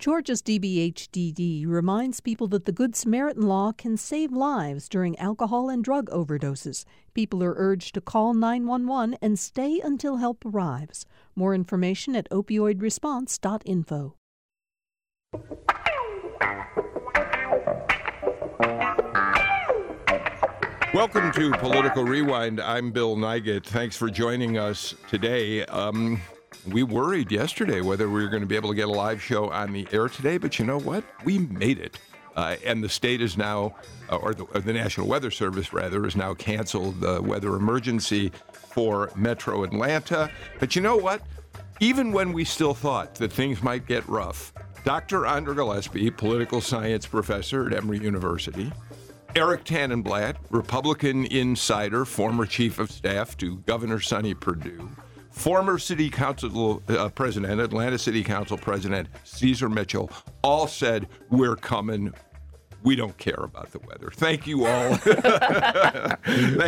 Georgia's DBHDD reminds people that the Good Samaritan law can save lives during alcohol and drug overdoses. People are urged to call 911 and stay until help arrives. More information at opioidresponse.info. Welcome to Political Rewind. I'm Bill Nigut. Thanks for joining us today. We worried yesterday whether we were going to be able to get a live show on the air today, but you know what? We made it. And the state is now, or the National Weather Service, rather, has now canceled the weather emergency for Metro Atlanta. But you know what? Even when we still thought that things might get rough, Dr. Andra Gillespie, political science professor at Emory University, Eric Tannenblatt, Republican insider, former chief of staff to Governor Sonny Perdue, former city council president, Atlanta City Council president, Caesar Mitchell, all said, we're coming. We don't care about the weather. Thank you all.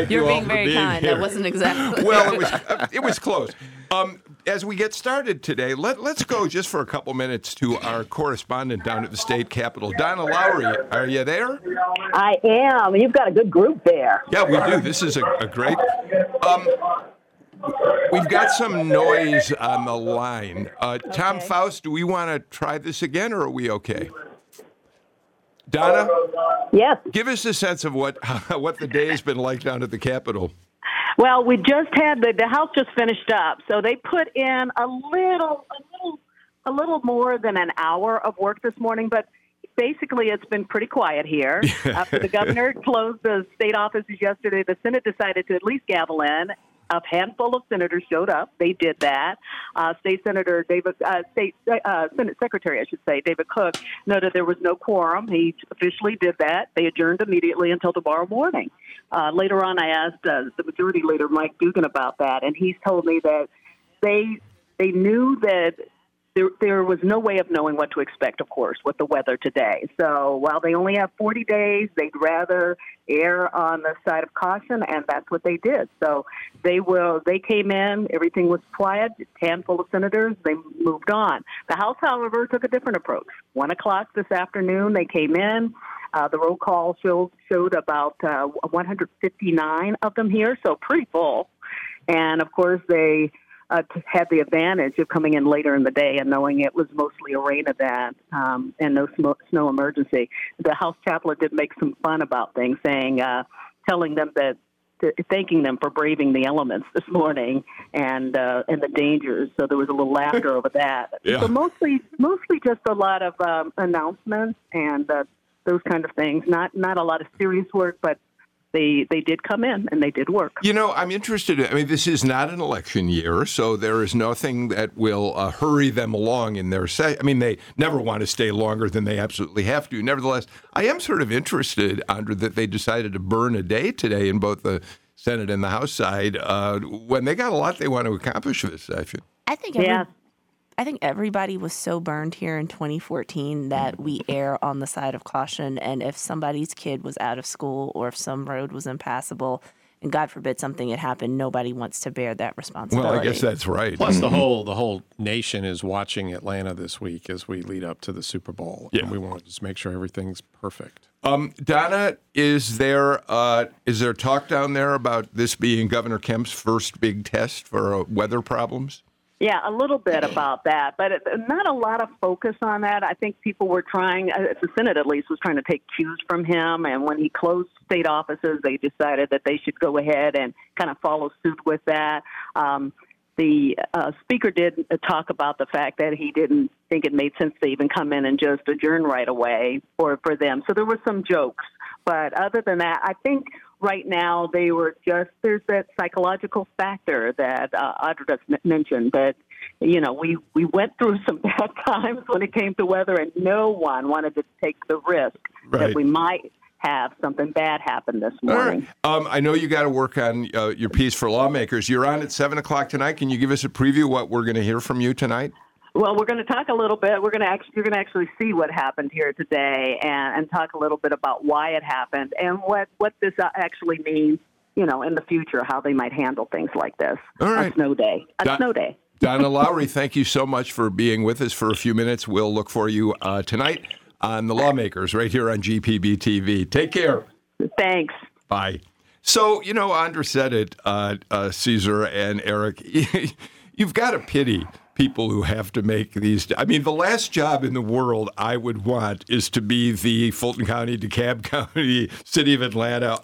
You're being very kind. Here. That wasn't exactly. Well, it was close. As we get started today, let's go just for a couple minutes to our correspondent down at the state capitol. Donna Lowry, are you there? I am. You've got a good group there. Yeah, we do. This is a great... We've got some noise on the line. Tom okay. Faust, do we want to try this again, or are we okay? Donna? Yes. Give us a sense of what the day has been like down at the Capitol. Well, we just had the House just finished up, so they put in a little more than an hour of work this morning, but basically, it's been pretty quiet here. After the governor closed the state offices yesterday, the Senate decided to at least gavel in. A handful of senators showed up. They did that. Senate Secretary, I should say, David Cook, noted there was no quorum. He officially did that. They adjourned immediately until tomorrow morning. Later on, I asked the Majority Leader, Mike Dugan, about that, and he's told me that they knew that there was no way of knowing what to expect, of course, with the weather today. So while they only have 40 days, they'd rather err on the side of caution, and that's what they did. So they came in, everything was quiet, a handful of senators, they moved on. The House, however, took a different approach. 1 o'clock this afternoon, they came in. The roll call showed about 159 of them here, so pretty full. And, of course, they... had the advantage of coming in later in the day and knowing it was mostly a rain event and no snow emergency. The House chaplain did make some fun about things, saying, telling them that, thanking them for braving the elements this morning and the dangers. So there was a little laughter over that. Yeah. So mostly just a lot of announcements and those kind of things. Not a lot of serious work, but. They did come in and they did work. You know, I'm interested. I mean, this is not an election year, so there is nothing that will hurry them along in their I mean, they never want to stay longer than they absolutely have to. Nevertheless, I am sort of interested, Andra, that they decided to burn a day today in both the Senate and the House side when they got a lot they want to accomplish this session. I think everybody was so burned here in 2014 that we err on the side of caution. And if somebody's kid was out of school or if some road was impassable and God forbid something had happened, nobody wants to bear that responsibility. Well, I guess that's right. Plus the whole nation is watching Atlanta this week as we lead up to the Super Bowl. Yeah. And we want to just make sure everything's perfect. Donna, is there talk down there about this being Governor Kemp's first big test for weather problems? Yeah, a little bit about that, but not a lot of focus on that. I think people were trying, the Senate at least, was trying to take cues from him. And when he closed state offices, they decided that they should go ahead and kind of follow suit with that. The Speaker did talk about the fact that he didn't think it made sense to even come in and just adjourn right away for them. So there were some jokes. But other than that, I think right now they were just – there's that psychological factor that Andra just mentioned that, you know, we went through some bad times when it came to weather and no one wanted to take the risk that we might have something bad happen this morning. All right. I know you got to work on your piece for lawmakers. You're on at 7 o'clock tonight. Can you give us a preview what we're going to hear from you tonight? Well, we're going to talk a little bit. You're going to actually see what happened here today and talk a little bit about why it happened and what this actually means, you know, in the future, how they might handle things like this. All right. A snow day. Donna Lowry, thank you so much for being with us for a few minutes. We'll look for you tonight on The Lawmakers right here on GPB TV. Take care. Thanks. Bye. So, you know, Andra said it, Caesar and Eric, you've got to pity people who have to make these. I mean, the last job in the world I would want is to be the Fulton County, DeKalb County, City of Atlanta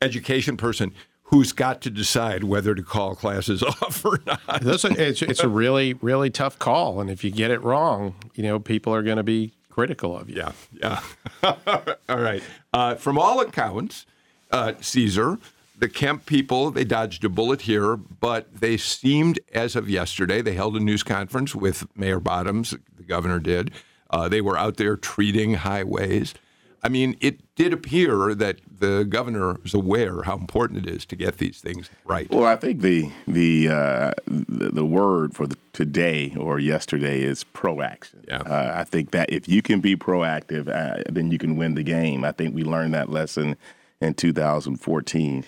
education person who's got to decide whether to call classes off or not. Listen, it's a really, really tough call. And if you get it wrong, you know, people are going to be critical of you. Yeah. All right. From all accounts, Caesar, the Kemp people, they dodged a bullet here, but they seemed, as of yesterday, they held a news conference with Mayor Bottoms, the governor did. They were out there treating highways. I mean, it did appear that the governor was aware how important it is to get these things right. Well, I think the word for today or yesterday is proaction. Yeah. I think that if you can be proactive, then you can win the game. I think we learned that lesson in 2014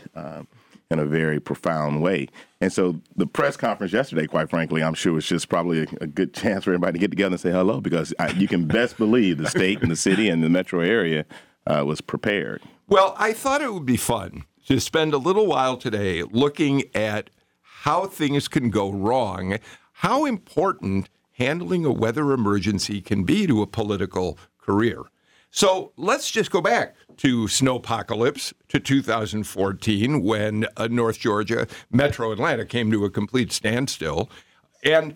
in a very profound way. And so the press conference yesterday, quite frankly, I'm sure was just probably a good chance for everybody to get together and say hello, because you can best believe the state and the city and the metro area was prepared. Well, I thought it would be fun to spend a little while today looking at how things can go wrong, how important handling a weather emergency can be to a political career. So let's just go back to snowpocalypse, to 2014, when North Georgia, Metro Atlanta came to a complete standstill. And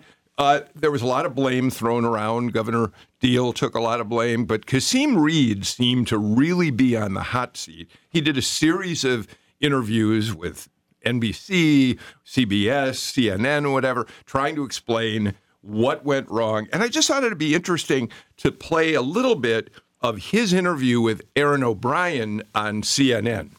there was a lot of blame thrown around. Governor Deal took a lot of blame. But Kasim Reed seemed to really be on the hot seat. He did a series of interviews with NBC, CBS, CNN, whatever, trying to explain what went wrong. And I just thought it would be interesting to play a little bit of his interview with Erin O'Brien on CNN.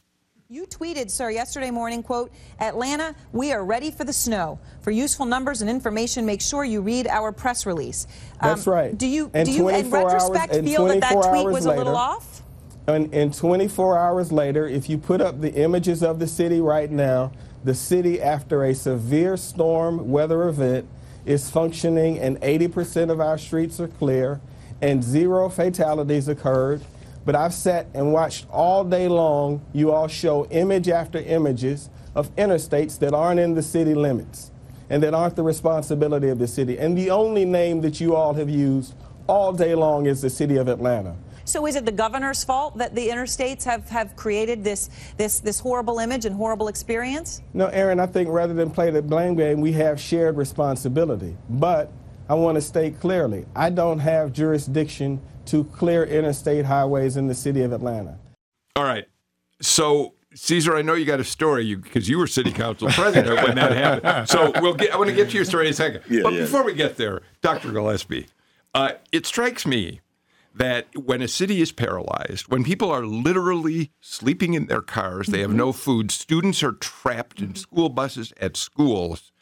You tweeted, sir, yesterday morning, quote, "Atlanta, we are ready for the snow. For useful numbers and information, make sure you read our press release." That's right. Do you in retrospect feel that tweet was a little off? And 24 hours later, if you put up the images of the city right now, the city, after a severe storm weather event, is functioning, and 80% of our streets are clear, and zero fatalities occurred. But I've sat and watched all day long you all show image after images of interstates that aren't in the city limits and that aren't the responsibility of the city. And the only name that you all have used all day long is the City of Atlanta. So is it the governor's fault that the interstates have created this horrible image and horrible experience? No, Erin, I think rather than play the blame game, we have shared responsibility. But I want to state clearly, I don't have jurisdiction to clear interstate highways in the City of Atlanta. All right. So, Caesar, I know you got a story because you were city council president when that happened. So I want to get to your story in a second. But before we get there, Dr. Gillespie, it strikes me that when a city is paralyzed, when people are literally sleeping in their cars, they have no food, students are trapped in school buses at schools,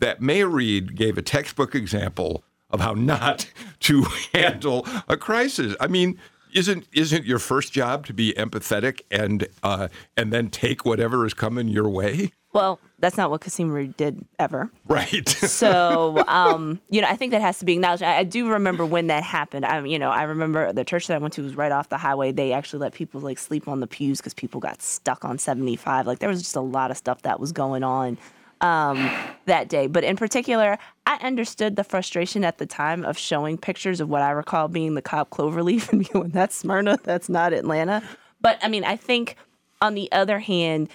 that Mayor Reed gave a textbook example of how not to handle a crisis. I mean, isn't your first job to be empathetic and then take whatever is coming your way? Well, that's not what Kasim Reed did ever. Right. So, I think that has to be acknowledged. I do remember when that happened. I remember the church that I went to was right off the highway. They actually let people like sleep on the pews because people got stuck on 75. Like there was just a lot of stuff that was going on that day. But in particular, I understood the frustration at the time of showing pictures of what I recall being the Cobb Cloverleaf and being, that's Smyrna, that's not Atlanta. But I mean, I think on the other hand,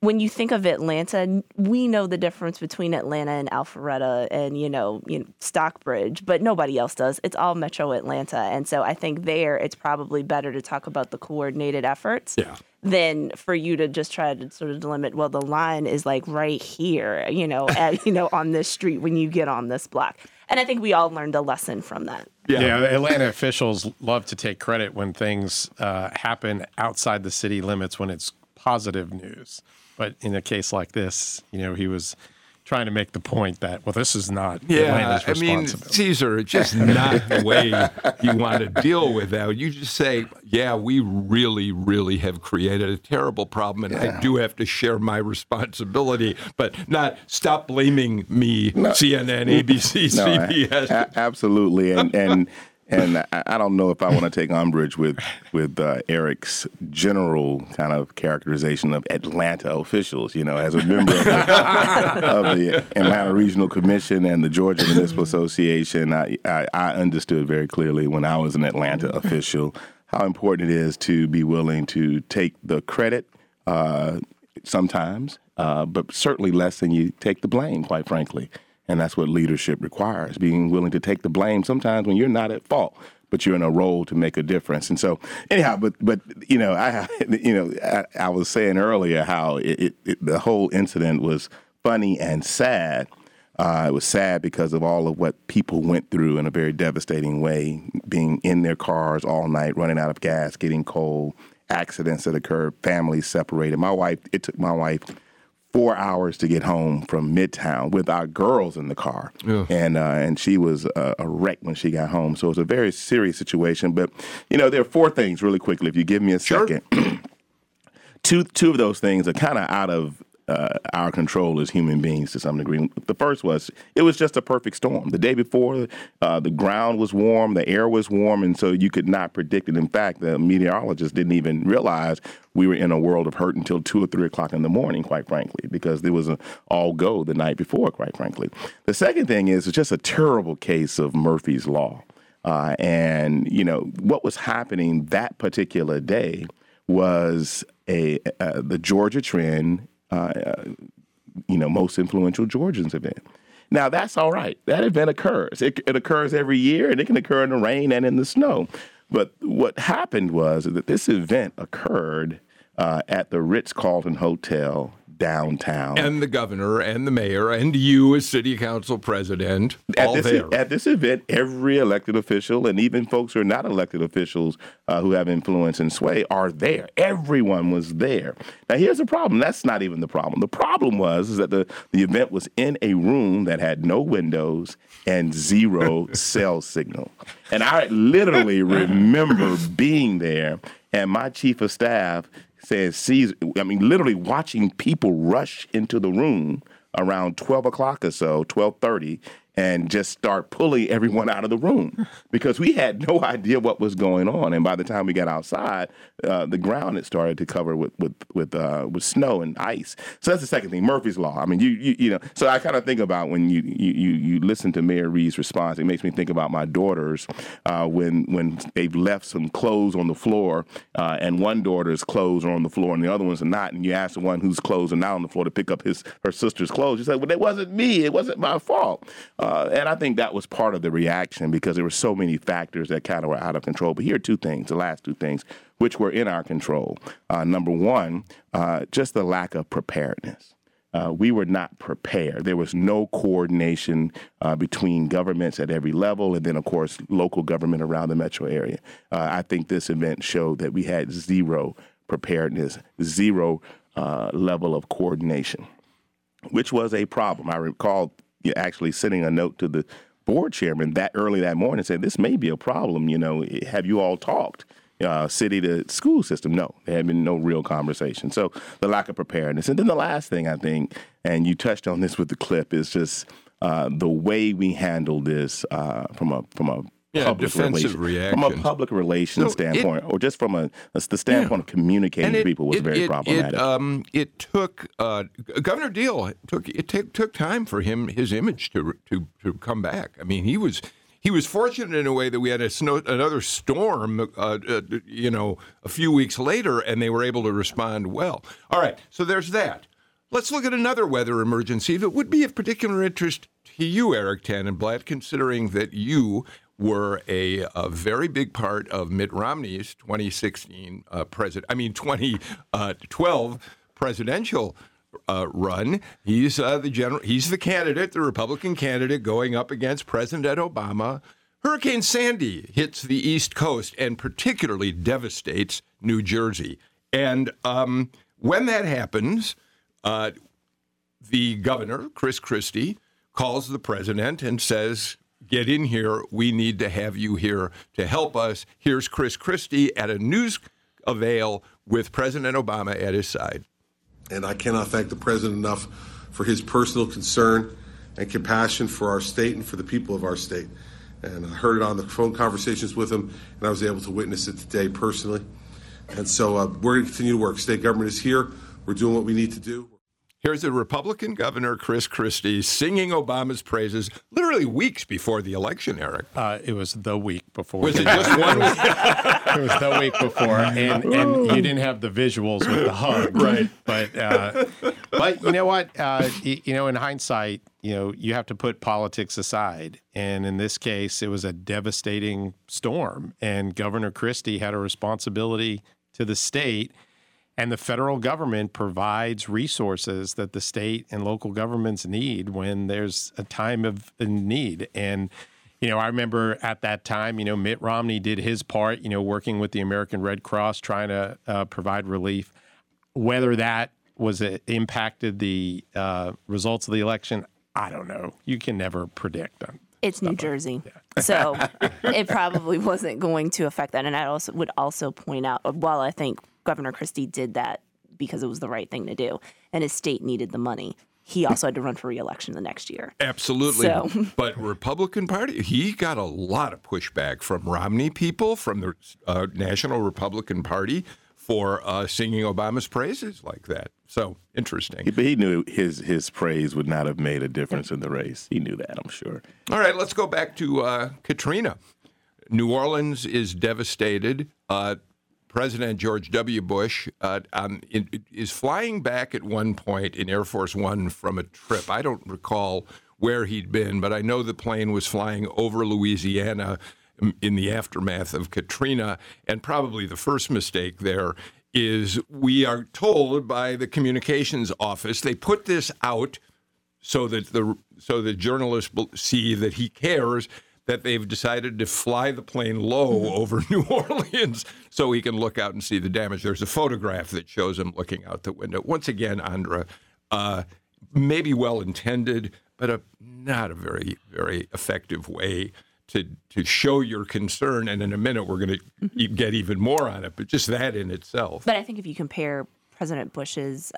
when you think of Atlanta, we know the difference between Atlanta and Alpharetta and, Stockbridge, but nobody else does. It's all Metro Atlanta. And so I think there it's probably better to talk about the coordinated efforts. Yeah. Than for you to just try to sort of delimit, well, the line is like right here, on this street when you get on this block. And I think we all learned a lesson from that. Yeah, Atlanta officials love to take credit when things happen outside the city limits when it's positive news. But in a case like this, he was trying to make the point that, well, this is not Atlanta's responsibility. I mean, Caesar, it's just not the way you want to deal with that. You just say, yeah, we really, really have created a terrible problem, and I do have to share my responsibility, but not stop blaming me, CNN, ABC, CBS. Absolutely. And I don't know if I want to take umbrage with Eric's general kind of characterization of Atlanta officials, you know, as a member of the Atlanta Regional Commission and the Georgia Municipal Association. I understood very clearly when I was an Atlanta official how important it is to be willing to take the credit sometimes, but certainly less than you take the blame, quite frankly. And that's what leadership requires, being willing to take the blame sometimes when you're not at fault, but you're in a role to make a difference. And so anyhow, but you know, I was saying earlier how the whole incident was funny and sad. It was sad because of all of what people went through in a very devastating way, being in their cars all night, running out of gas, getting cold, accidents that occurred, families separated. It took my wife 4 hours to get home from Midtown with our girls in the car. Yeah. And she was a wreck when she got home. So it was a very serious situation. But, you know, there are four things really quickly, if you give me a second. Two of those things are kind of out of our control as human beings to some degree. The first was, it was just a perfect storm. The day before, the ground was warm, the air was warm, and so you could not predict it. In fact, the meteorologists didn't even realize we were in a world of hurt until 2 or 3 o'clock in the morning, quite frankly, because there was an all-go the night before, quite frankly. The second thing is, it's just a terrible case of Murphy's Law. And, you know, what was happening that particular day was the Georgia Trend, most influential Georgians event. Now, that's all right. That event occurs. It occurs every year, and it can occur in the rain and in the snow. But what happened was that this event occurred at the Ritz-Carlton Hotel downtown. And the governor and the mayor and you as city council president, At this event, every elected official and even folks who are not elected officials who have influence and sway are there. Everyone was there. Now, here's the problem. That's not even the problem. The problem was that the event was in a room that had no windows and zero cell signal. And I literally remember being there, and my chief of staff says, literally watching people rush into the room around 12 o'clock or so, 12:30, and just start pulling everyone out of the room because we had no idea what was going on. And by the time we got outside, the ground had started to cover with snow and ice. So that's the second thing, Murphy's Law. I mean, you know. So I kind of think about when you listen to Mayor Reed's response, it makes me think about my daughters when they've left some clothes on the floor, and one daughter's clothes are on the floor and the other one's are not. And you ask the one whose clothes are not on the floor to pick up her sister's clothes. You say, "Well, it wasn't me. It wasn't my fault." And I think that was part of the reaction because there were so many factors that kind of were out of control. But here are two things, the last two things, which were in our control. Number one, just the lack of preparedness. We were not prepared. There was no coordination between governments at every level and then, of course, local government around the metro area. I think this event showed that we had zero preparedness, zero level of coordination, which was a problem. I recall actually sending a note to the board chairman that early that morning saying, this may be a problem, you know, have you all talked? City to school system, no. There had been no real conversation. So the lack of preparedness. And then the last thing I think, and you touched on this with the clip, is just the way we handled this from a public relations standpoint, or just from the standpoint of communicating to people was very problematic. It took Governor Daley. It took time for his image to come back. I mean, he was fortunate in a way that we had another storm, a few weeks later, and they were able to respond well. All right, so there's that. Let's look at another weather emergency that would be of particular interest to you, Eric Tannenblatt, considering that you were a very big part of Mitt Romney's 2012 presidential run. He's He's the candidate, the Republican candidate, going up against President Obama. Hurricane Sandy hits the East Coast and particularly devastates New Jersey. And when that happens, the governor, Chris Christie, calls the president and says, get in here. We need to have you here to help us. Here's Chris Christie at a news avail with President Obama at his side. And I cannot thank the president enough for his personal concern and compassion for our state and for the people of our state. And I heard it on the phone conversations with him, and I was able to witness it today personally. And so we're going to continue to work. State government is here. We're doing what we need to do. Here's the Republican governor, Chris Christie, singing Obama's praises literally weeks before the election, Eric. It was the week before. Was it just 1 week? It was the week before. And you didn't have the visuals with the hug. Right. But you know what? You know, in hindsight, you know, you have to put politics aside. And in this case, it was a devastating storm. And Governor Christie had a responsibility to the state. And the federal government provides resources that the state and local governments need when there's a time of need. And, you know, I remember at that time, you know, Mitt Romney did his part, you know, working with the American Red Cross, trying to provide relief. Whether that was impacted the results of the election, I don't know. You can never predict them. It's New Jersey, so it probably wasn't going to affect that. And I also would point out, while I think Governor Christie did that because it was the right thing to do, and his state needed the money, he also had to run for re-election the next year. Absolutely. So. But Republican Party, he got a lot of pushback from Romney people, from the National Republican Party for singing Obama's praises like that. So interesting. But he knew his praise would not have made a difference in the race. He knew that, I'm sure. All right, let's go back to Katrina. New Orleans is devastated. President George W. Bush is flying back at one point in Air Force One from a trip. I don't recall where he'd been, but I know the plane was flying over Louisiana in the aftermath of Katrina. And probably the first mistake there is we are told by the communications office, they put this out so that journalists see that he cares, that they've decided to fly the plane low over New Orleans so he can look out and see the damage. There's a photograph that shows him looking out the window. Once again, Andra, maybe well-intended, but not a very, very effective way to show your concern. And in a minute, we're going to get even more on it, but just that in itself. But I think if you compare President Bush's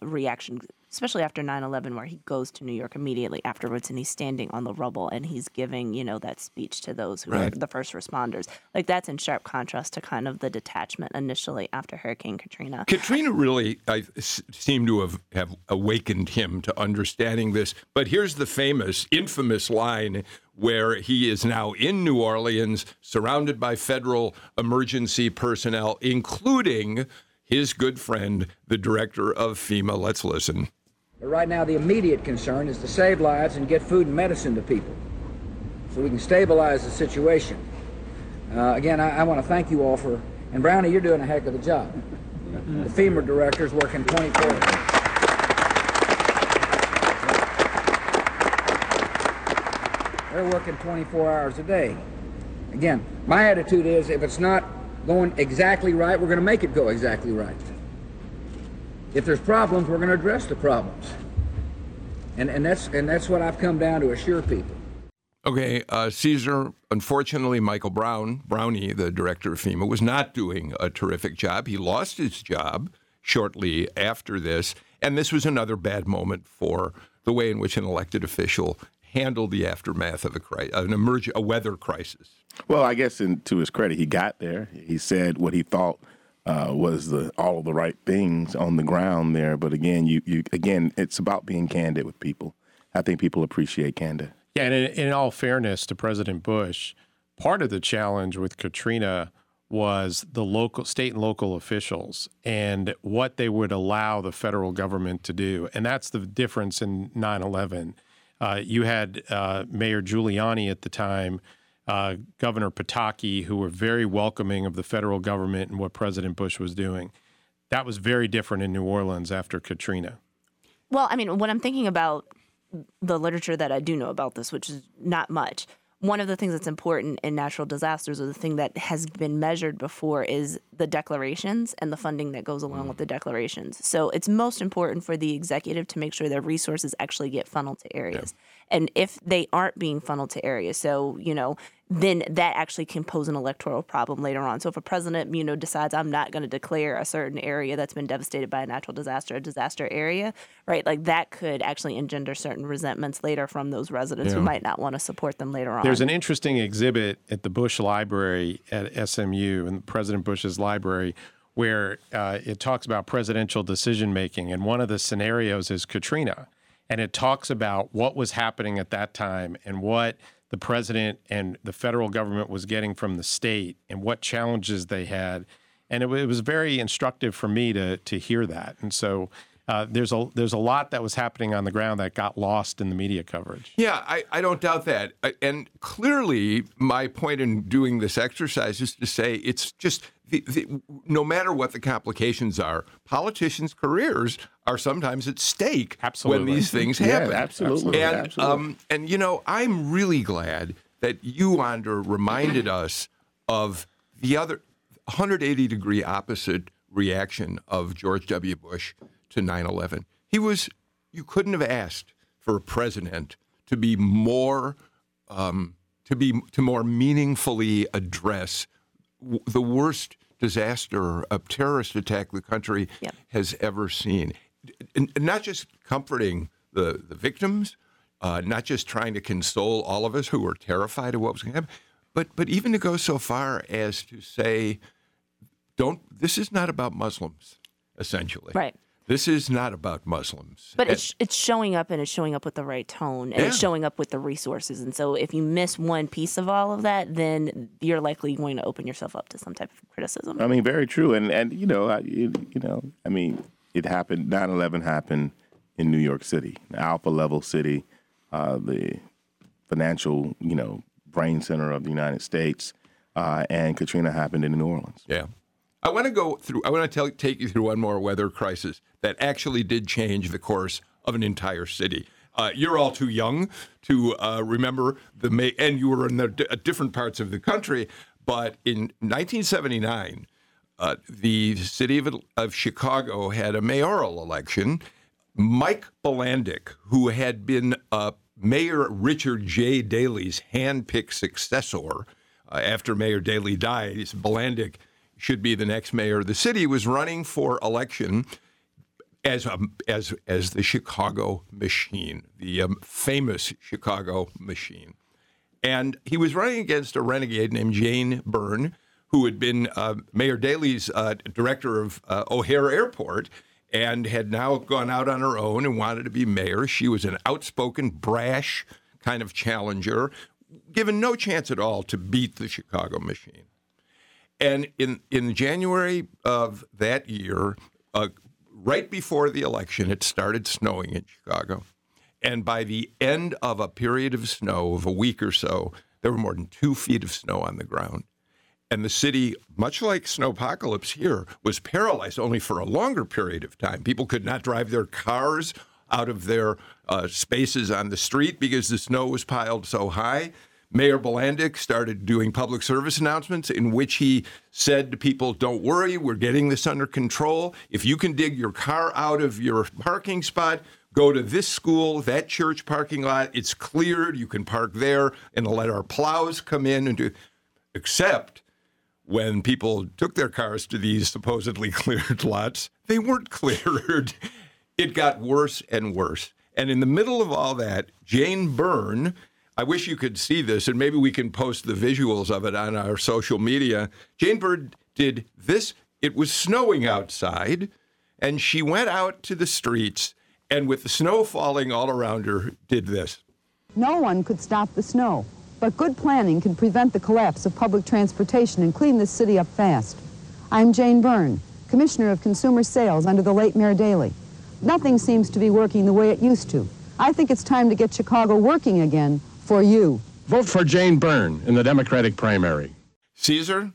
reaction, especially after 9/11, where he goes to New York immediately afterwards and he's standing on the rubble and he's giving, you know, that speech to those who are the first responders. Like, that's in sharp contrast to kind of the detachment initially after Hurricane Katrina. Katrina really seemed to have awakened him to understanding this. But here's the famous, infamous line where he is now in New Orleans, surrounded by federal emergency personnel, including his good friend, the director of FEMA. Let's listen. But right now, the immediate concern is to save lives and get food and medicine to people so we can stabilize the situation. Again, I want to thank you all for, and Brownie, you're doing a heck of a job. The FEMA director is working 24 hours. They're working 24 hours a day. Again, my attitude is if it's not going exactly right, we're going to make it go exactly right. If there's problems, we're going to address the problems. And that's what I've come down to assure people. Okay, Caesar, unfortunately, Michael Brown, Brownie, the director of FEMA, was not doing a terrific job. He lost his job shortly after this, and this was another bad moment for the way in which an elected official handled the aftermath of a weather crisis. Well, I guess, to his credit, he got there. He said what he thought was all of the right things on the ground there. But again, you it's about being candid with people. I think people appreciate candor. Yeah, and in all fairness to President Bush, part of the challenge with Katrina was the local, state and local officials and what they would allow the federal government to do. And that's the difference in 9/11. You had Mayor Giuliani at the time, Governor Pataki, who were very welcoming of the federal government and what President Bush was doing. That was very different in New Orleans after Katrina. Well, I mean, when I'm thinking about the literature that I do know about this, which is not much, one of the things that's important in natural disasters, or the thing that has been measured before, is the declarations and the funding that goes along with the declarations. So it's most important for the executive to make sure their resources actually get funneled to areas. Yeah. And if they aren't being funneled to areas, so, you know, then that actually can pose an electoral problem later on. So if a president, you know, decides I'm not going to declare a certain area that's been devastated by a natural disaster, a disaster area, right? Like that could actually engender certain resentments later from those residents who might not want to support them later on. There's an interesting exhibit at the Bush Library at SMU, in President Bush's library, where it talks about presidential decision-making. And one of the scenarios is Katrina. And it talks about what was happening at that time and what the president and the federal government was getting from the state and what challenges they had. And it was very instructive for me to hear that. And so there's a lot that was happening on the ground that got lost in the media coverage. Yeah, I don't doubt that. And clearly, my point in doing this exercise is to say it's just no matter what the complications are, politicians' careers are sometimes at stake when these things happen. Yeah, absolutely. And you know, I'm really glad that you, Andra, reminded us of the other 180-degree opposite reaction of George W. Bush to 9/11. You couldn't have asked for a president to be more meaningfully address the worst disaster, a terrorist attack the country has ever seen. And not just comforting the victims, not just trying to console all of us who were terrified of what was going to happen, but even to go so far as to say, this is not about Muslims, essentially. Right. This is not about Muslims. But it's showing up, and it's showing up with the right tone, and it's showing up with the resources. And so if you miss one piece of all of that, then you're likely going to open yourself up to some type of criticism. I mean, very true. And you know, it happened, 9/11 happened in New York City, an alpha-level city, the financial, brain center of the United States, and Katrina happened in New Orleans. Yeah. I want to take you through one more weather crisis that actually did change the course of an entire city. You're all too young to remember and you were in the different parts of the country, but in 1979, the city of Chicago had a mayoral election. Mike Bilandic, who had been Mayor Richard J. Daley's handpicked successor after Mayor Daley died, Bilandic should be the next mayor of the city, was running for election as the Chicago machine, the famous Chicago machine. And he was running against a renegade named Jane Byrne, who had been Mayor Daley's director of O'Hare Airport and had now gone out on her own and wanted to be mayor. She was an outspoken, brash kind of challenger, given no chance at all to beat the Chicago machine. And in January of that year, right before the election, it started snowing in Chicago. And by the end of a period of snow of a week or so, there were more than 2 feet of snow on the ground. And the city, much like snowpocalypse here, was paralyzed only for a longer period of time. People could not drive their cars out of their spaces on the street because the snow was piled so high. Mayor Bilandic started doing public service announcements in which he said to people, don't worry, we're getting this under control. If you can dig your car out of your parking spot, go to this school, that church parking lot, it's cleared, you can park there and let our plows come in and do. Except when people took their cars to these supposedly cleared lots, they weren't cleared. It got worse and worse. And in the middle of all that, Jane Byrne, I wish you could see this, and maybe we can post the visuals of it on our social media. Jane Byrne did this. It was snowing outside, and she went out to the streets, and with the snow falling all around her, did this. No one could stop the snow, but good planning can prevent the collapse of public transportation and clean this city up fast. I'm Jane Byrne, Commissioner of Consumer Sales under the late Mayor Daley. Nothing seems to be working the way it used to. I think it's time to get Chicago working again. For you. Vote for Jane Byrne in the Democratic primary. Caesar,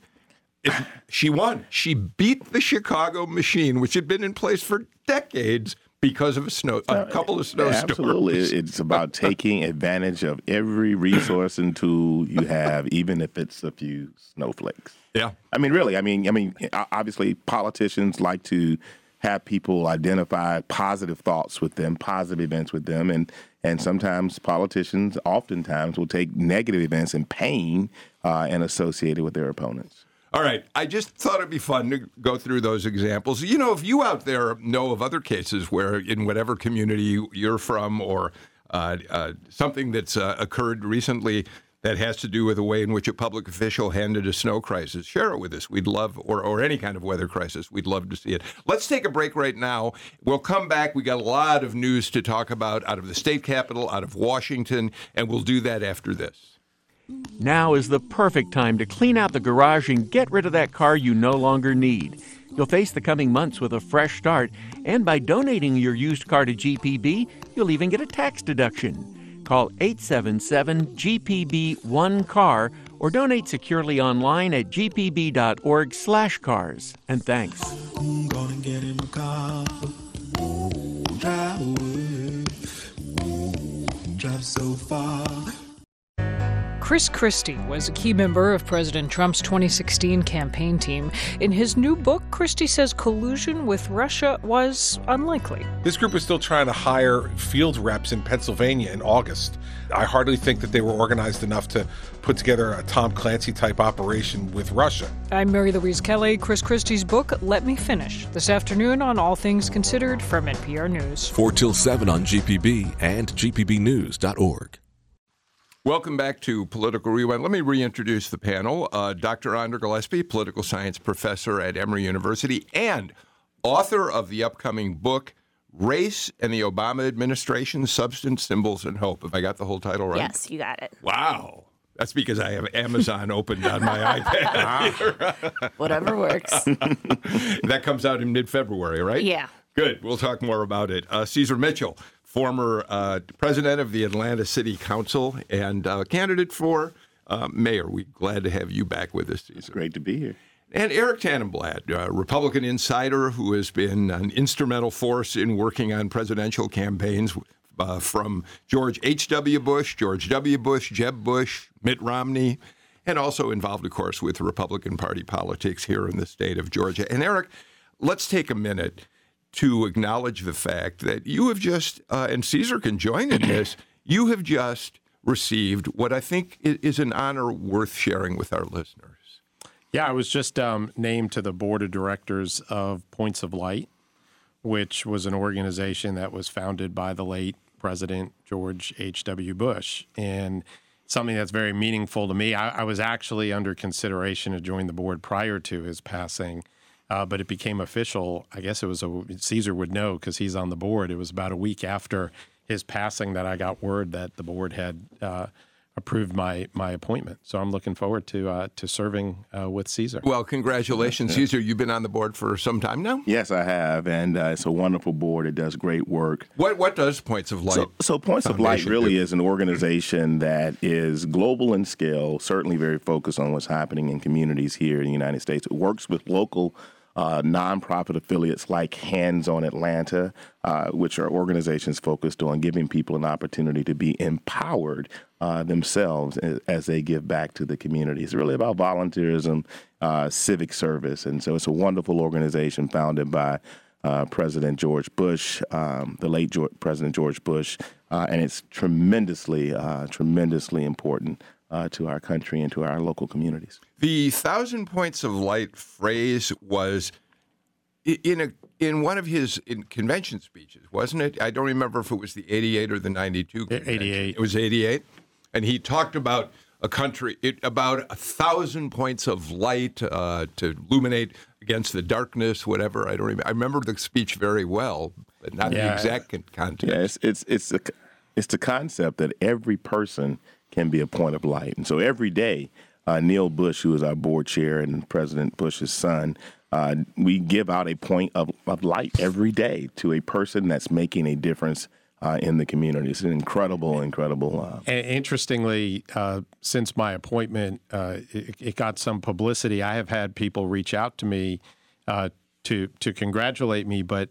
she won. She beat the Chicago machine, which had been in place for decades, because of a couple of snowstorms. Absolutely. It's about taking advantage of every resource and tool you have, even if it's a few snowflakes. Yeah. I mean, really, I mean, obviously politicians like to have people identify positive thoughts with them, positive events with them, and sometimes politicians oftentimes will take negative events and pain and associate it with their opponents. All right. I just thought it'd be fun to go through those examples. You know, if you out there know of other cases where in whatever community you're from or something that's occurred recently that has to do with the way in which a public official handled a snow crisis, share it with us. We'd love, or any kind of weather crisis, we'd love to see it. Let's take a break right now. We'll come back. We got a lot of news to talk about out of the state capitol, out of Washington, and we'll do that after this. Now is the perfect time to clean out the garage and get rid of that car you no longer need. You'll face the coming months with a fresh start, and by donating your used car to GPB, you'll even get a tax deduction. Call 877-GPB-1-CAR or donate securely online at gpb.org/cars. And thanks. I'm gonna get him a car. Drive away. Drive so far. Chris Christie was a key member of President Trump's 2016 campaign team. In his new book, Christie says collusion with Russia was unlikely. This group was still trying to hire field reps in Pennsylvania in August. I hardly think that they were organized enough to put together a Tom Clancy-type operation with Russia. I'm Mary Louise Kelly. Chris Christie's book, Let Me Finish, this afternoon on All Things Considered from NPR News. 4 till 7 on GPB and gpbnews.org. Welcome back to Political Rewind. Let me reintroduce the panel. Dr. Andra Gillespie, political science professor at Emory University and author of the upcoming book, Race and the Obama Administration, Substance, Symbols, and Hope. Have I got the whole title right? Yes, you got it. Wow. That's because I have Amazon opened on my iPad. Whatever works. That comes out in mid-February, right? Yeah. Good. We'll talk more about it. Caesar Mitchell, former president of the Atlanta City Council and candidate for mayor. We're glad to have you back with us, Caesar. It's great to be here. And Eric Tannenblatt, a Republican insider who has been an instrumental force in working on presidential campaigns from George H.W. Bush, George W. Bush, Jeb Bush, Mitt Romney, and also involved, of course, with Republican Party politics here in the state of Georgia. And Eric, let's take a minute to acknowledge the fact that you have just, and Caesar can join in this, you have just received what I think is an honor worth sharing with our listeners. Yeah, I was just named to the board of directors of Points of Light, which was an organization that was founded by the late President George H.W. Bush. And something that's very meaningful to me, I was actually under consideration to join the board prior to his passing. But it became official. I guess it was Caesar would know because he's on the board. It was about a week after his passing that I got word that the board had approved my appointment. So I'm looking forward to serving with Caesar. Well, congratulations, Caesar. You've been on the board for some time now? Yes, I have, and it's a wonderful board. It does great work. What does Points of Light? So Points of Light really is an organization that is global in scale, certainly very focused on what's happening in communities here in the United States. It works with local nonprofit affiliates like Hands on Atlanta, which are organizations focused on giving people an opportunity to be empowered themselves as they give back to the community. It's really about volunteerism, civic service. And so it's a wonderful organization founded by President George Bush, the late President George Bush, and it's tremendously important to our country and to our local communities. The 1,000 Points of Light phrase was in one of his convention speeches, wasn't it? I don't remember if it was the 88 or the 92 convention. 88. It was 88. And he talked about a country, about 1,000 points of light to illuminate against the darkness, whatever. I don't remember. I remember the speech very well, but not the exact context. Yeah, it's the concept that every person can be a point of light. And so every day, Neil Bush, who is our board chair and President Bush's son, we give out a point of light every day to a person that's making a difference in the community. It's an incredible. And interestingly, since my appointment, it got some publicity. I have had people reach out to me to congratulate me, but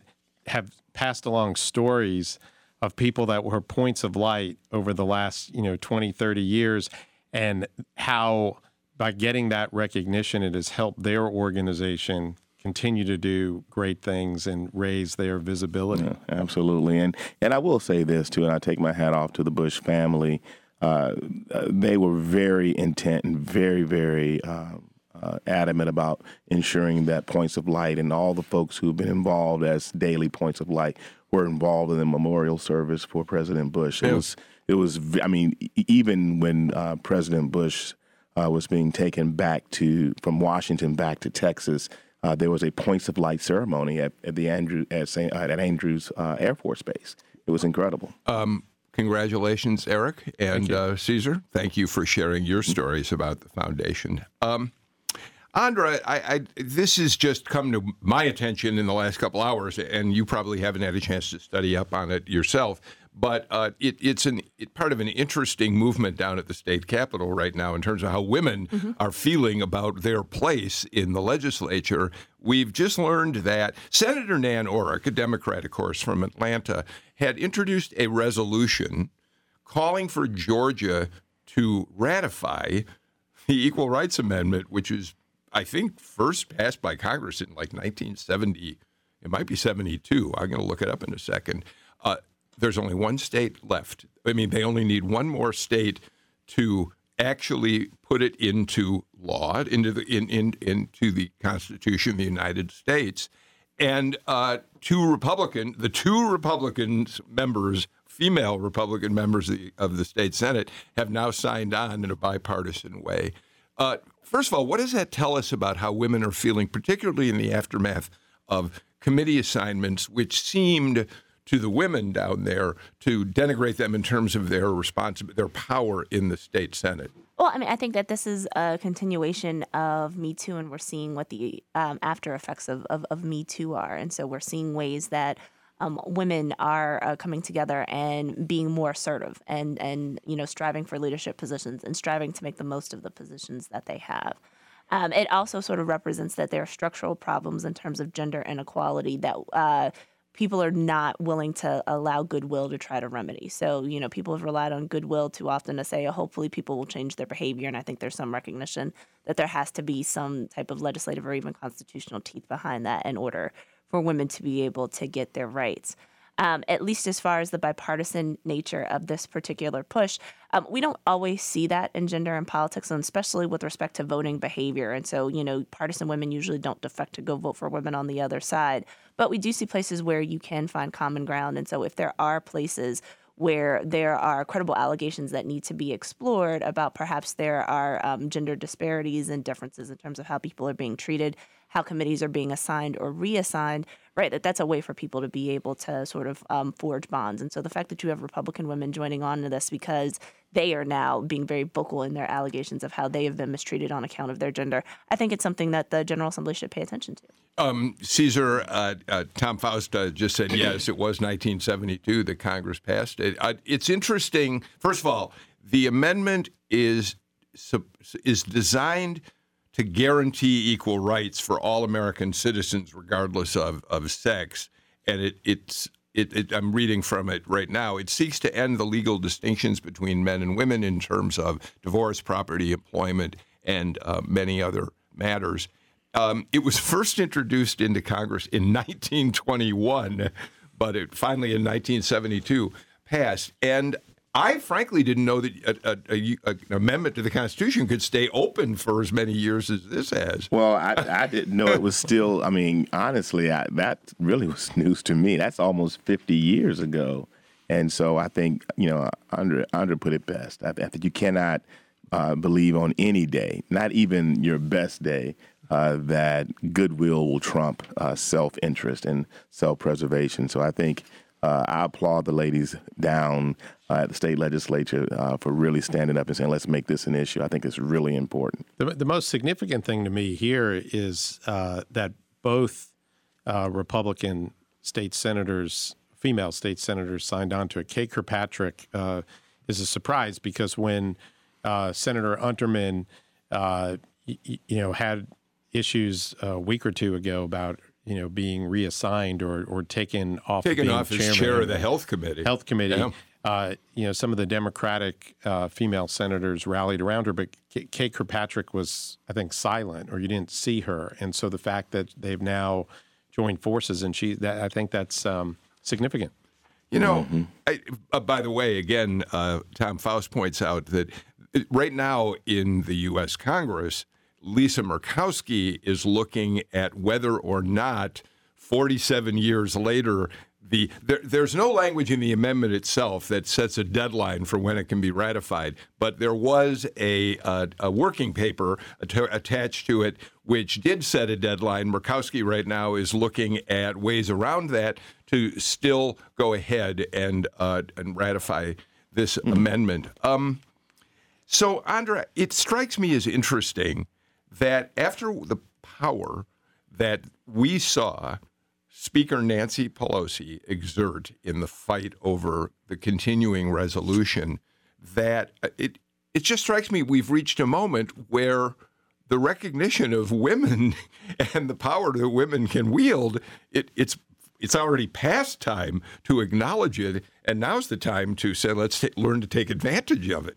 have passed along stories of people that were points of light over the last, 20, 30 years, and how by getting that recognition, it has helped their organization continue to do great things and raise their visibility. Yeah, absolutely. And I will say this, too, and I take my hat off to the Bush family. They were very intent and very, very adamant about ensuring that Points of Light and all the folks who've been involved as daily Points of Light were involved in the memorial service for President Bush. It was, even when President Bush was being taken from Washington back to Texas, there was a Points of Light ceremony at Andrews Air Force Base. It was incredible. Congratulations, Eric and Caesar. Thank you for sharing your stories about the foundation. Andra, this has just come to my attention in the last couple hours, and you probably haven't had a chance to study up on it yourself. But it's part of an interesting movement down at the state capitol right now in terms of how women are feeling about their place in the legislature. We've just learned that Senator Nan Orrick, a Democrat, of course, from Atlanta, had introduced a resolution calling for Georgia to ratify the Equal Rights Amendment, which is, I think, first passed by Congress in like 1970. It might be 72. I'm going to look it up in a second. There's only one state left. I mean, they only need one more state to actually put it into law, into the Constitution of the United States. And female Republican members of the state Senate, have now signed on in a bipartisan way. First of all, what does that tell us about how women are feeling, particularly in the aftermath of committee assignments, which seemed to the women down there to denigrate them in terms of their responsibility, their power in the state Senate? Well, I think that this is a continuation of Me Too, and we're seeing what the after effects of Me Too are. And so we're seeing ways that women are coming together and being more assertive and striving for leadership positions and striving to make the most of the positions that they have. It also sort of represents that there are structural problems in terms of gender inequality that people are not willing to allow goodwill to try to remedy. So, people have relied on goodwill too often to say, hopefully people will change their behavior. And I think there's some recognition that there has to be some type of legislative or even constitutional teeth behind that in order for women to be able to get their rights. At least as far as the bipartisan nature of this particular push, we don't always see that in gender and politics, and especially with respect to voting behavior. And so, partisan women usually don't defect to go vote for women on the other side. But we do see places where you can find common ground. And so if there are places where there are credible allegations that need to be explored about perhaps there are gender disparities and differences in terms of how people are being treated, how committees are being assigned or reassigned, right, that's a way for people to be able to sort of forge bonds. And so the fact that you have Republican women joining on to this because they are now being very vocal in their allegations of how they have been mistreated on account of their gender, I think it's something that the General Assembly should pay attention to. Caesar, Tom Faust just said, yes, it was 1972 that Congress passed it. It's interesting. First of all, the amendment is designed to guarantee equal rights for all American citizens, regardless of sex. And I'm reading from it right now. It seeks to end the legal distinctions between men and women in terms of divorce, property, employment, and many other matters. It was first introduced into Congress in 1921, but it finally in 1972 passed. And I frankly didn't know that an amendment to the Constitution could stay open for as many years as this has. Well, I didn't know it was still, honestly, that really was news to me. That's almost 50 years ago. And so I think, Andra put it best. I think you cannot believe on any day, not even your best day, that goodwill will trump self-interest and self-preservation. So I think I applaud the ladies down at the state legislature for really standing up and saying, let's make this an issue. I think it's really important. The most significant thing to me here is that both Republican state senators, female state senators, signed on to it. Kay Kirkpatrick is a surprise because when Senator Unterman, had issues a week or two ago about you know, being reassigned or taken off as chair of the Health Committee. Yeah. You know, some of the Democratic female senators rallied around her, but Kay Kirkpatrick was, I think, silent, or you didn't see her. And so the fact that they've now joined forces, and I think that's significant. You know, mm-hmm. By the way, again, Tom Faust points out that right now in the U.S. Congress, Lisa Murkowski is looking at whether or not 47 years later, there's no language in the amendment itself that sets a deadline for when it can be ratified, but there was a working paper attached to it which did set a deadline. Murkowski right now is looking at ways around that to still go ahead and ratify this amendment. So, Andra, it strikes me as interesting that after the power that we saw Speaker Nancy Pelosi exert in the fight over the continuing resolution, that it just strikes me we've reached a moment where the recognition of women and the power that women can wield, it's already past time to acknowledge it, and now's the time to say let's learn to take advantage of it.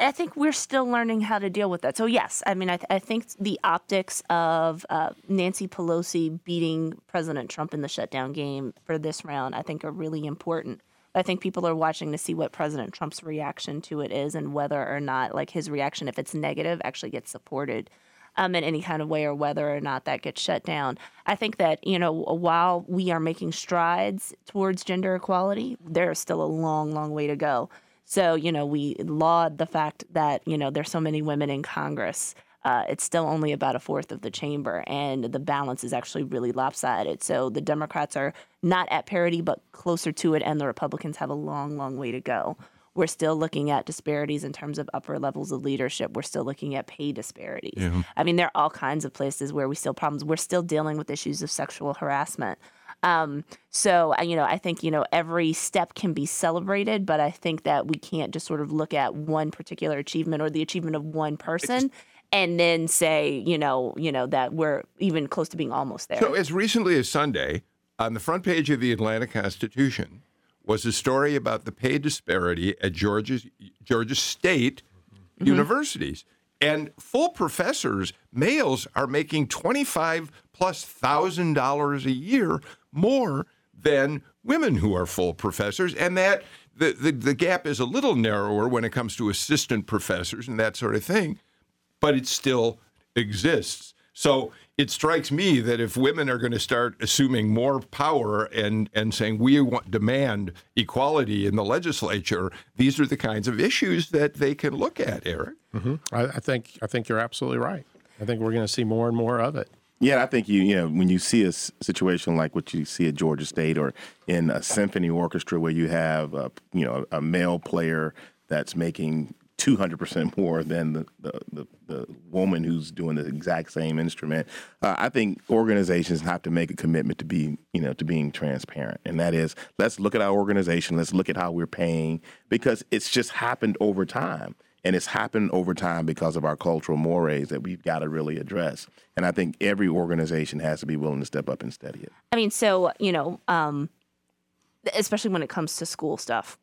I think we're still learning how to deal with that. So, yes, I mean, I think the optics of Nancy Pelosi beating President Trump in the shutdown game for this round, I think, are really important. I think people are watching to see what President Trump's reaction to it is, and whether or not, like, his reaction, if it's negative, actually gets supported in any kind of way, or whether or not that gets shut down. I think that, you know, while we are making strides towards gender equality, there is still a long, long way to go. So, you know, we laud the fact that, you know, there's so many women in Congress. It's still only about a fourth of the chamber, and the balance is actually really lopsided. So the Democrats are not at parity, but closer to it, and the Republicans have a long, long way to go. We're still looking at disparities in terms of upper levels of leadership. We're still looking at pay disparities. Yeah. I mean, there are all kinds of places where we still have problems. We're still dealing with issues of sexual harassment. So, you know, I think, you know, every step can be celebrated, but I think that we can't just sort of look at one particular achievement or the achievement of one person and then say, you know, that we're even close to being almost there. So as recently as Sunday, on the front page of the Atlanta Constitution was a story about the pay disparity at Georgia State mm-hmm. Universities. And full professors, males, are making $25,000+ a year more than women who are full professors, and that the gap is a little narrower when it comes to assistant professors and that sort of thing, but it still exists. So it strikes me that if women are going to start assuming more power and saying we demand equality in the legislature, these are the kinds of issues that they can look at, Eric. Mm-hmm. I think you're absolutely right. I think we're going to see more and more of it. Yeah, I think you know, when you see a situation like what you see at Georgia State or in a symphony orchestra where you have a male player that's making 200% more than the woman who's doing the exact same instrument, I think organizations have to make a commitment to be, you know, to being transparent. And that is, let's look at our organization, let's look at how we're paying, because it's just happened over time. And it's happened over time because of our cultural mores that we've got to really address. And I think every organization has to be willing to step up and study it. I mean, so, you know, especially when it comes to school stuff,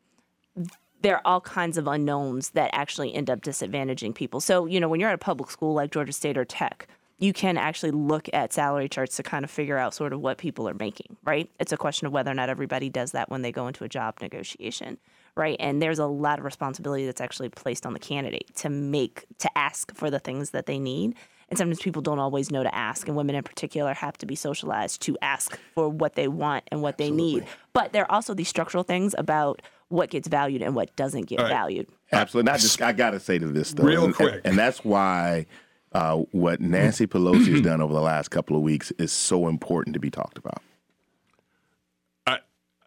there are all kinds of unknowns that actually end up disadvantaging people. So, you know, when you're at a public school like Georgia State or Tech, you can actually look at salary charts to kind of figure out sort of what people are making, right? It's a question of whether or not everybody does that when they go into a job negotiation. Right. And there's a lot of responsibility that's actually placed on the candidate to ask for the things that they need. And sometimes people don't always know to ask. And women in particular have to be socialized to ask for what they want and what they need. But there are also these structural things about what gets valued and what doesn't get valued. Absolutely. I got to say to this, though, real quick. And that's why what Nancy Pelosi has done over the last couple of weeks is so important to be talked about.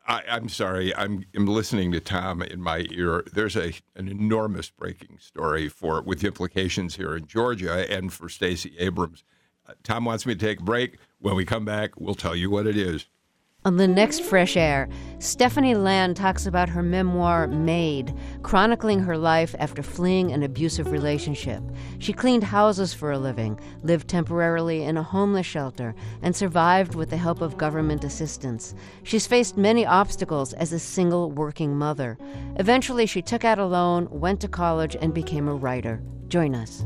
I'm sorry. I'm listening to Tom in my ear. There's an enormous breaking story with implications here in Georgia and for Stacey Abrams. Tom wants me to take a break. When we come back, we'll tell you what it is. On the next Fresh Air, Stephanie Land talks about her memoir, Maid, chronicling her life after fleeing an abusive relationship. She cleaned houses for a living, lived temporarily in a homeless shelter, and survived with the help of government assistance. She's faced many obstacles as a single working mother. Eventually, she took out a loan, went to college, and became a writer. Join us.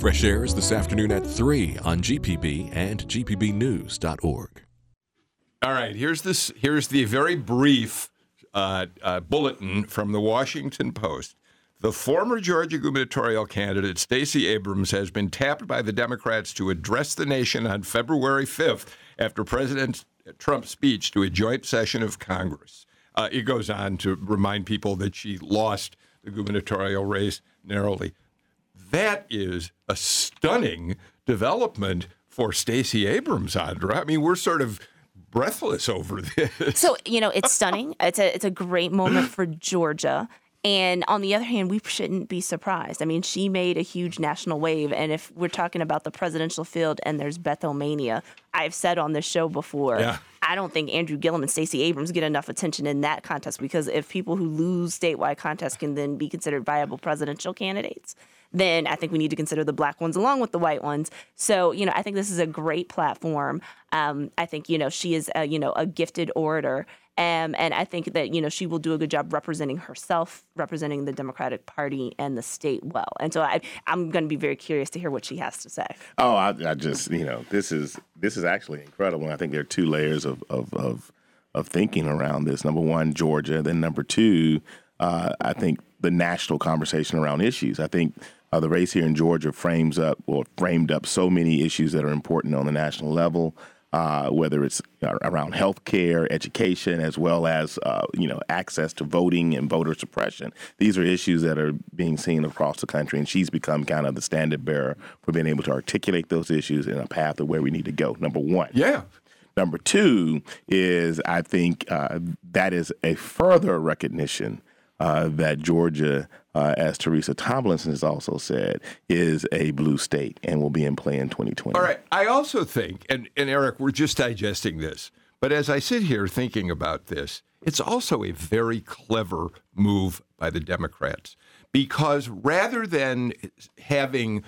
Fresh Air is this afternoon at 3 on GPB and GPBnews.org. All right, here's the very brief bulletin from the Washington Post. The former Georgia gubernatorial candidate Stacey Abrams has been tapped by the Democrats to address the nation on February 5th after President Trump's speech to a joint session of Congress. It goes on to remind people that she lost the gubernatorial race narrowly. That is a stunning development for Stacey Abrams, Andra. I mean, we're sort of breathless over this. So, you know, it's stunning. It's a great moment for Georgia. And on the other hand, we shouldn't be surprised. I mean, she made a huge national wave. And if we're talking about the presidential field and there's Bethelmania, I've said on this show before, I don't think Andrew Gillum and Stacey Abrams get enough attention in that contest, because if people who lose statewide contests can then be considered viable presidential candidates, then I think we need to consider the black ones along with the white ones. So, you know, I think this is a great platform. I think, you know, she is, a gifted orator. And I think that, you know, she will do a good job representing herself, representing the Democratic Party and the state well. And so I'm going to be very curious to hear what she has to say. Oh, I just, you know, this is actually incredible. And I think there are two layers of thinking around this. Number one, Georgia. Then number two, I think the national conversation around issues. I think the race here in Georgia framed up so many issues that are important on the national level. Whether it's around health care, education, as well as, access to voting and voter suppression. These are issues that are being seen across the country, and she's become kind of the standard bearer for being able to articulate those issues in a path of where we need to go, number one. Yeah. Number two is I think that is a further recognition that Georgia, as Teresa Tomlinson has also said, is a blue state and will be in play in 2020. All right. I also think, and Eric, we're just digesting this, but as I sit here thinking about this, it's also a very clever move by the Democrats, because rather than having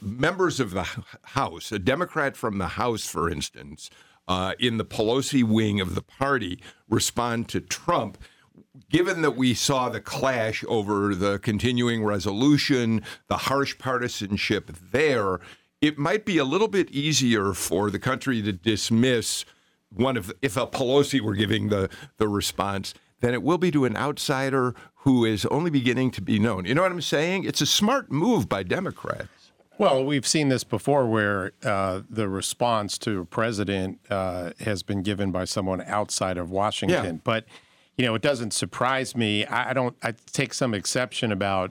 members of the House, a Democrat from the House, for instance, in the Pelosi wing of the party respond to Trump, given that we saw the clash over the continuing resolution, the harsh partisanship there, it might be a little bit easier for the country to dismiss if a Pelosi were giving the response, than it will be to an outsider who is only beginning to be known. You know what I'm saying? It's a smart move by Democrats. Well, we've seen this before where the response to a president has been given by someone outside of Washington. Yeah. But, you know, it doesn't surprise me. I take some exception about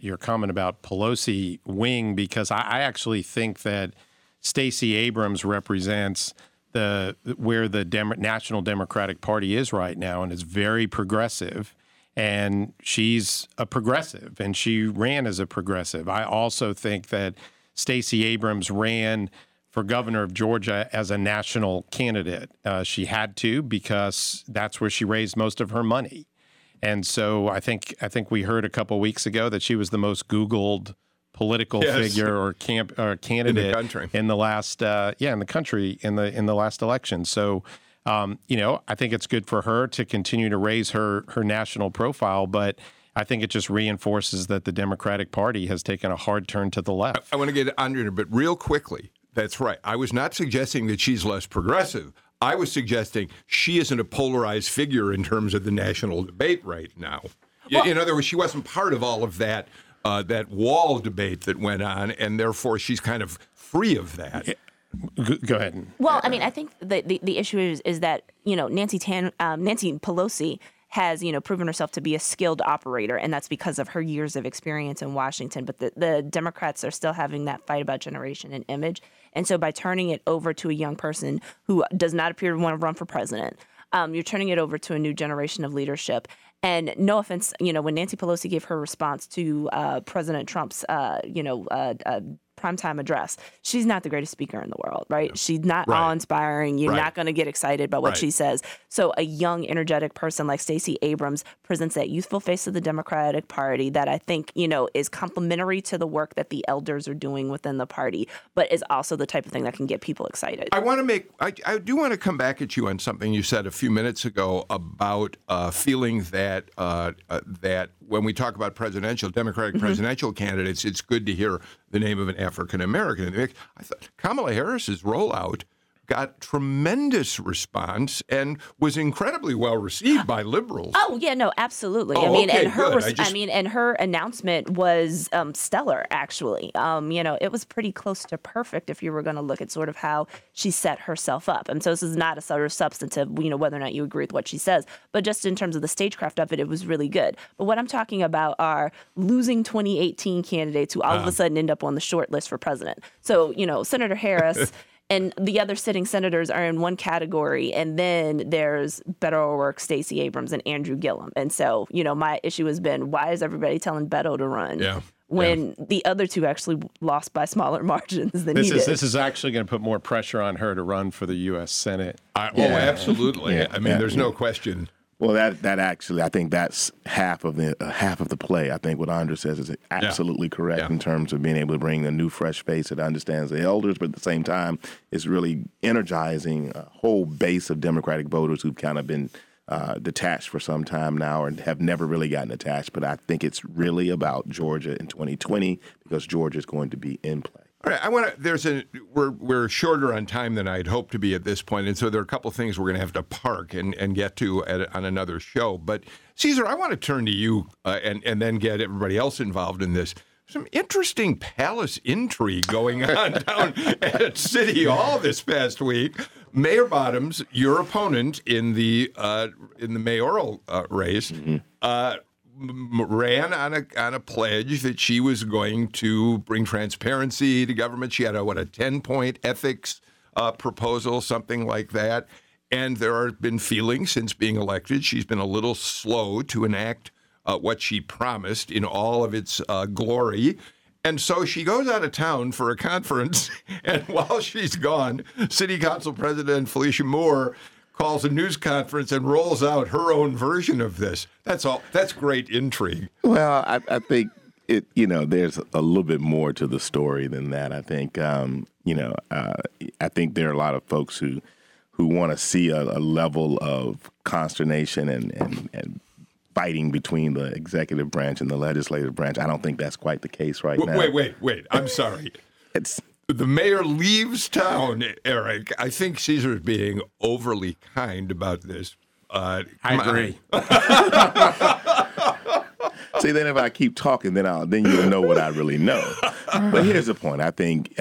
your comment about Pelosi wing, because I actually think that Stacey Abrams represents where the National Democratic Party is right now, and is very progressive. And she's a progressive, and she ran as a progressive. I also think that Stacey Abrams ran for governor of Georgia as a national candidate. She had to, because that's where she raised most of her money. And so I think we heard a couple of weeks ago that she was the most Googled political figure or candidate in the last election. So. I think it's good for her to continue to raise her national profile, but I think it just reinforces that the Democratic Party has taken a hard turn to the left. I want to get on to it, but real quickly. That's right. I was not suggesting that she's less progressive. I was suggesting she isn't a polarized figure in terms of the national debate right now. Well, in other words, she wasn't part of all of that that wall debate that went on, and therefore she's kind of free of that. Yeah. Go ahead. Well, I mean, I think the issue is that, you know, Nancy Pelosi has, you know, proven herself to be a skilled operator, and that's because of her years of experience in Washington. But the Democrats are still having that fight about generation and image. And so by turning it over to a young person who does not appear to want to run for president, you're turning it over to a new generation of leadership. And no offense, you know, when Nancy Pelosi gave her response to President Trump's, primetime address. She's not the greatest speaker in the world, right? Yeah. She's not awe-inspiring. You're not going to get excited by what she says. So a young, energetic person like Stacey Abrams presents that youthful face of the Democratic Party that I think, you know, is complementary to the work that the elders are doing within the party, but is also the type of thing that can get people excited. I want to make, I do want to come back at you on something you said a few minutes ago about feeling that that when we talk about presidential, Democratic presidential candidates, it's good to hear the name of an African-American. I thought Kamala Harris's rollout got tremendous response and was incredibly well received by liberals. Oh yeah, no, absolutely. Oh, I mean, okay, and her, and her announcement was stellar. Actually, you know, it was pretty close to perfect if you were going to look at sort of how she set herself up. And so this is not a sort of substantive, you know, whether or not you agree with what she says, but just in terms of the stagecraft of it, it was really good. But what I'm talking about are losing 2018 candidates who all of a sudden end up on the short list for president. So you know, Senator Harris. And the other sitting senators are in one category, and then there's Beto O'Rourke, Stacey Abrams, and Andrew Gillum. And so, you know, my issue has been, why is everybody telling Beto to run when the other two actually lost by smaller margins than he did? This is actually going to put more pressure on her to run for the U.S. Senate. Oh, absolutely. Yeah. I mean, there's no question. Well, that actually, I think that's half of the play. I think what Andra says is absolutely correct in terms of being able to bring a new, fresh face that understands the elders, but at the same time, it's really energizing a whole base of Democratic voters who've kind of been detached for some time now and have never really gotten attached. But I think it's really about Georgia in 2020 because Georgia is going to be in play. All right, I want to. We're shorter on time than I'd hoped to be at this point, and so there are a couple of things we're going to have to park and get to on another show. But Caesar, I want to turn to you and then get everybody else involved in this. Some interesting palace intrigue going on down at City Hall this past week. Mayor Bottoms, your opponent in the mayoral race, ran on a pledge that she was going to bring transparency to government. She had a 10-point ethics proposal, something like that. And there have been feelings since being elected she's been a little slow to enact what she promised in all of its glory. And so she goes out of town for a conference. And while she's gone, City Council President Felicia Moore calls a news conference and rolls out her own version of this. That's all. That's great intrigue. Well, I think it. You know, there's a little bit more to the story than that. I think. You know, I think there are a lot of folks who want to see a level of consternation and fighting between the executive branch and the legislative branch. I don't think that's quite the case right now. Wait. I'm sorry. The mayor leaves town, Eric. I think Caesar is being overly kind about this. I agree. See, then if I keep talking, then you'll know what I really know. But here's the point. I think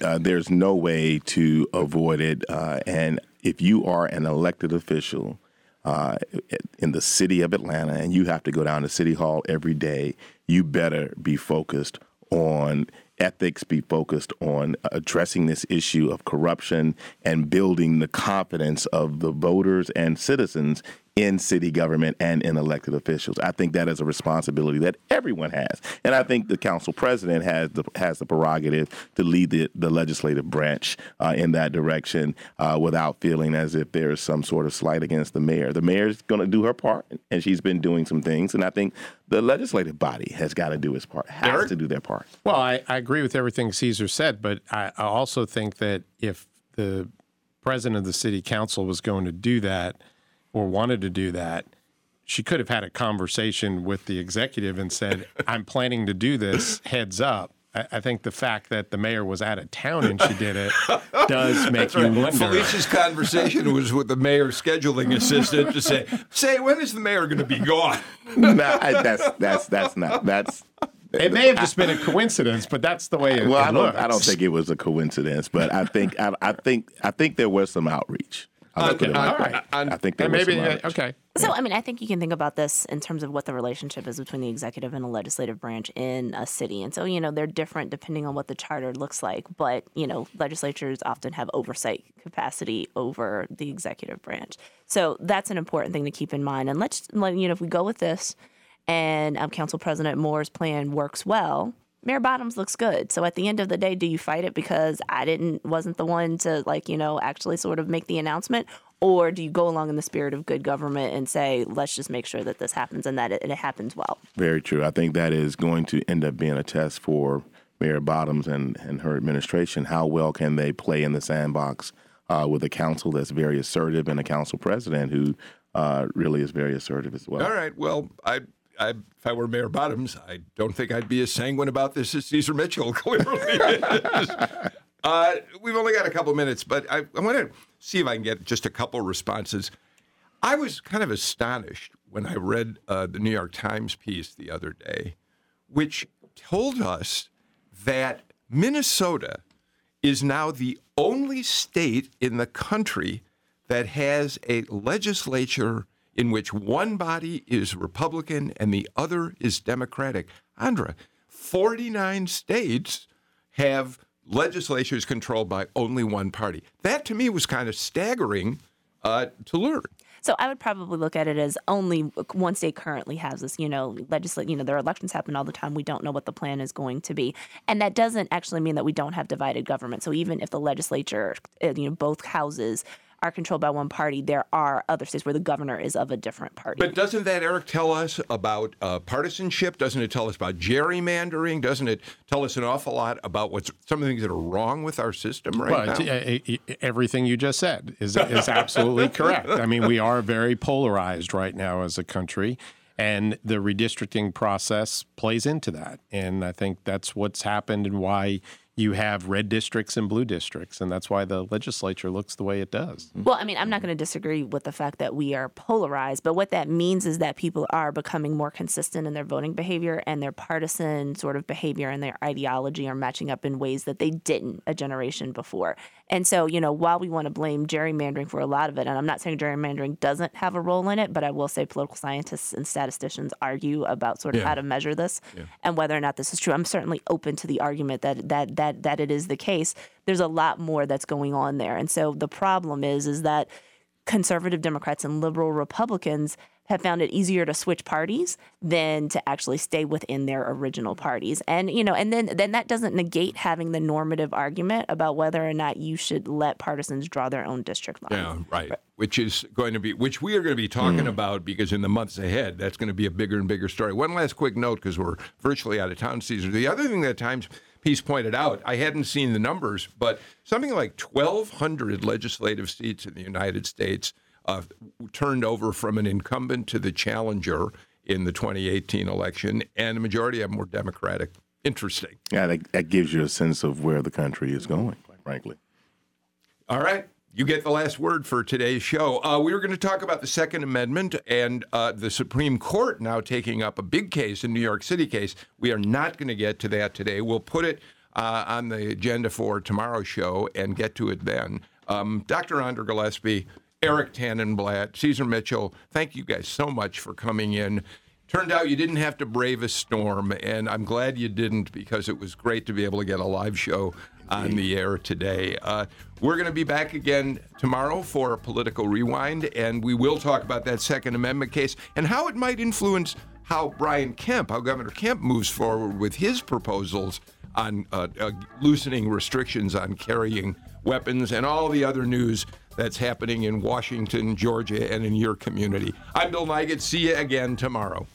there's no way to avoid it. And if you are an elected official in the city of Atlanta and you have to go down to City Hall every day, you better be focused on ethics, be focused on addressing this issue of corruption and building the confidence of the voters and citizens in city government and in elected officials. I think that is a responsibility that everyone has. And I think the council president has the prerogative to lead the legislative branch in that direction without feeling as if there is some sort of slight against the mayor. The mayor is going to do her part, and she's been doing some things. And I think the legislative body has got to do its part, to do their part. Well, I agree with everything Caesar said, but I also think that if the president of the city council was going to do that, or wanted to do that, she could have had a conversation with the executive and said, I'm planning to do this, heads up. I think the fact that the mayor was out of town and she did it does make you wonder. Felicia's conversation was with the mayor's scheduling assistant to say, when is the mayor going to be gone? No, that's not. It may have just been a coincidence, but that's the way it looks. I don't think it was a coincidence, but I think there was some outreach. I think there was some. So, I mean, I think you can think about this in terms of what the relationship is between the executive and the legislative branch in a city. And so, you know, they're different depending on what the charter looks like. But, you know, legislatures often have oversight capacity over the executive branch. So that's an important thing to keep in mind. And let's, you know, if we go with this and Council President Moore's plan works well, Mayor Bottoms looks good. So at the end of the day, do you fight it because wasn't the one to, like, you know, actually sort of make the announcement? Or do you go along in the spirit of good government and say, let's just make sure that this happens and that it happens well? Very true. I think that is going to end up being a test for Mayor Bottoms and her administration. How well can they play in the sandbox with a council that's very assertive and a council president who really is very assertive as well? All right. Well, if I were Mayor Bottoms, I don't think I'd be as sanguine about this as Caesar Mitchell clearly is. We've only got a couple minutes, but I want to see if I can get just a couple responses. I was kind of astonished when I read the New York Times piece the other day, which told us that Minnesota is now the only state in the country that has a legislature in which one body is Republican and the other is Democratic. Andra, 49 states have legislatures controlled by only one party. That, to me, was kind of staggering to learn. So I would probably look at it as only one state currently has this, you know, their elections happen all the time. We don't know what the plan is going to be. And that doesn't actually mean that we don't have divided government. So even if the legislature, both houses are controlled by one party, there are other states where the governor is of a different party. But doesn't that, Eric, tell us about partisanship? Doesn't it tell us about gerrymandering? Doesn't it tell us an awful lot about some of the things that are wrong with our system right now? Everything you just said is absolutely correct. I mean, we are very polarized right now as a country, and the redistricting process plays into that. And I think that's what's happened and why you have red districts and blue districts, and that's why the legislature looks the way it does. Well, I mean, I'm not going to disagree with the fact that we are polarized, but what that means is that people are becoming more consistent in their voting behavior, and their partisan sort of behavior and their ideology are matching up in ways that they didn't a generation before. And so, while we want to blame gerrymandering for a lot of it, and I'm not saying gerrymandering doesn't have a role in it, but I will say political scientists and statisticians argue about sort of how to measure this and whether or not this is true. I'm certainly open to the argument that it is the case. There's a lot more that's going on there. And so the problem is that conservative Democrats and liberal Republicans have found it easier to switch parties than to actually stay within their original parties. And, and then that doesn't negate having the normative argument about whether or not you should let partisans draw their own district lines. Yeah, right. Which we are going to be talking about, because in the months ahead, that's going to be a bigger and bigger story. One last quick note, because we're virtually out of town, Caesar. The other thing that Times piece pointed out, I hadn't seen the numbers, but something like 1,200 legislative seats in the United States turned over from an incumbent to the challenger in the 2018 election, and the majority of them were Democratic. Interesting. Yeah, that gives you a sense of where the country is going, quite frankly. All right. You get the last word for today's show. We were going to talk about the Second Amendment and the Supreme Court now taking up a big case, in New York City case. We are not going to get to that today. We'll put it on the agenda for tomorrow's show and get to it then. Dr. Andra Gillespie, Eric Tannenblatt, Caesar Mitchell, thank you guys so much for coming in. Turned out you didn't have to brave a storm, and I'm glad you didn't, because it was great to be able to get a live show on the air today. We're going to be back again tomorrow for a Political Rewind, and we will talk about that Second Amendment case and how it might influence how Governor Kemp moves forward with his proposals on loosening restrictions on carrying weapons and all the other news that's happening in Washington, Georgia, and in your community. I'm Bill Nigut. See you again tomorrow.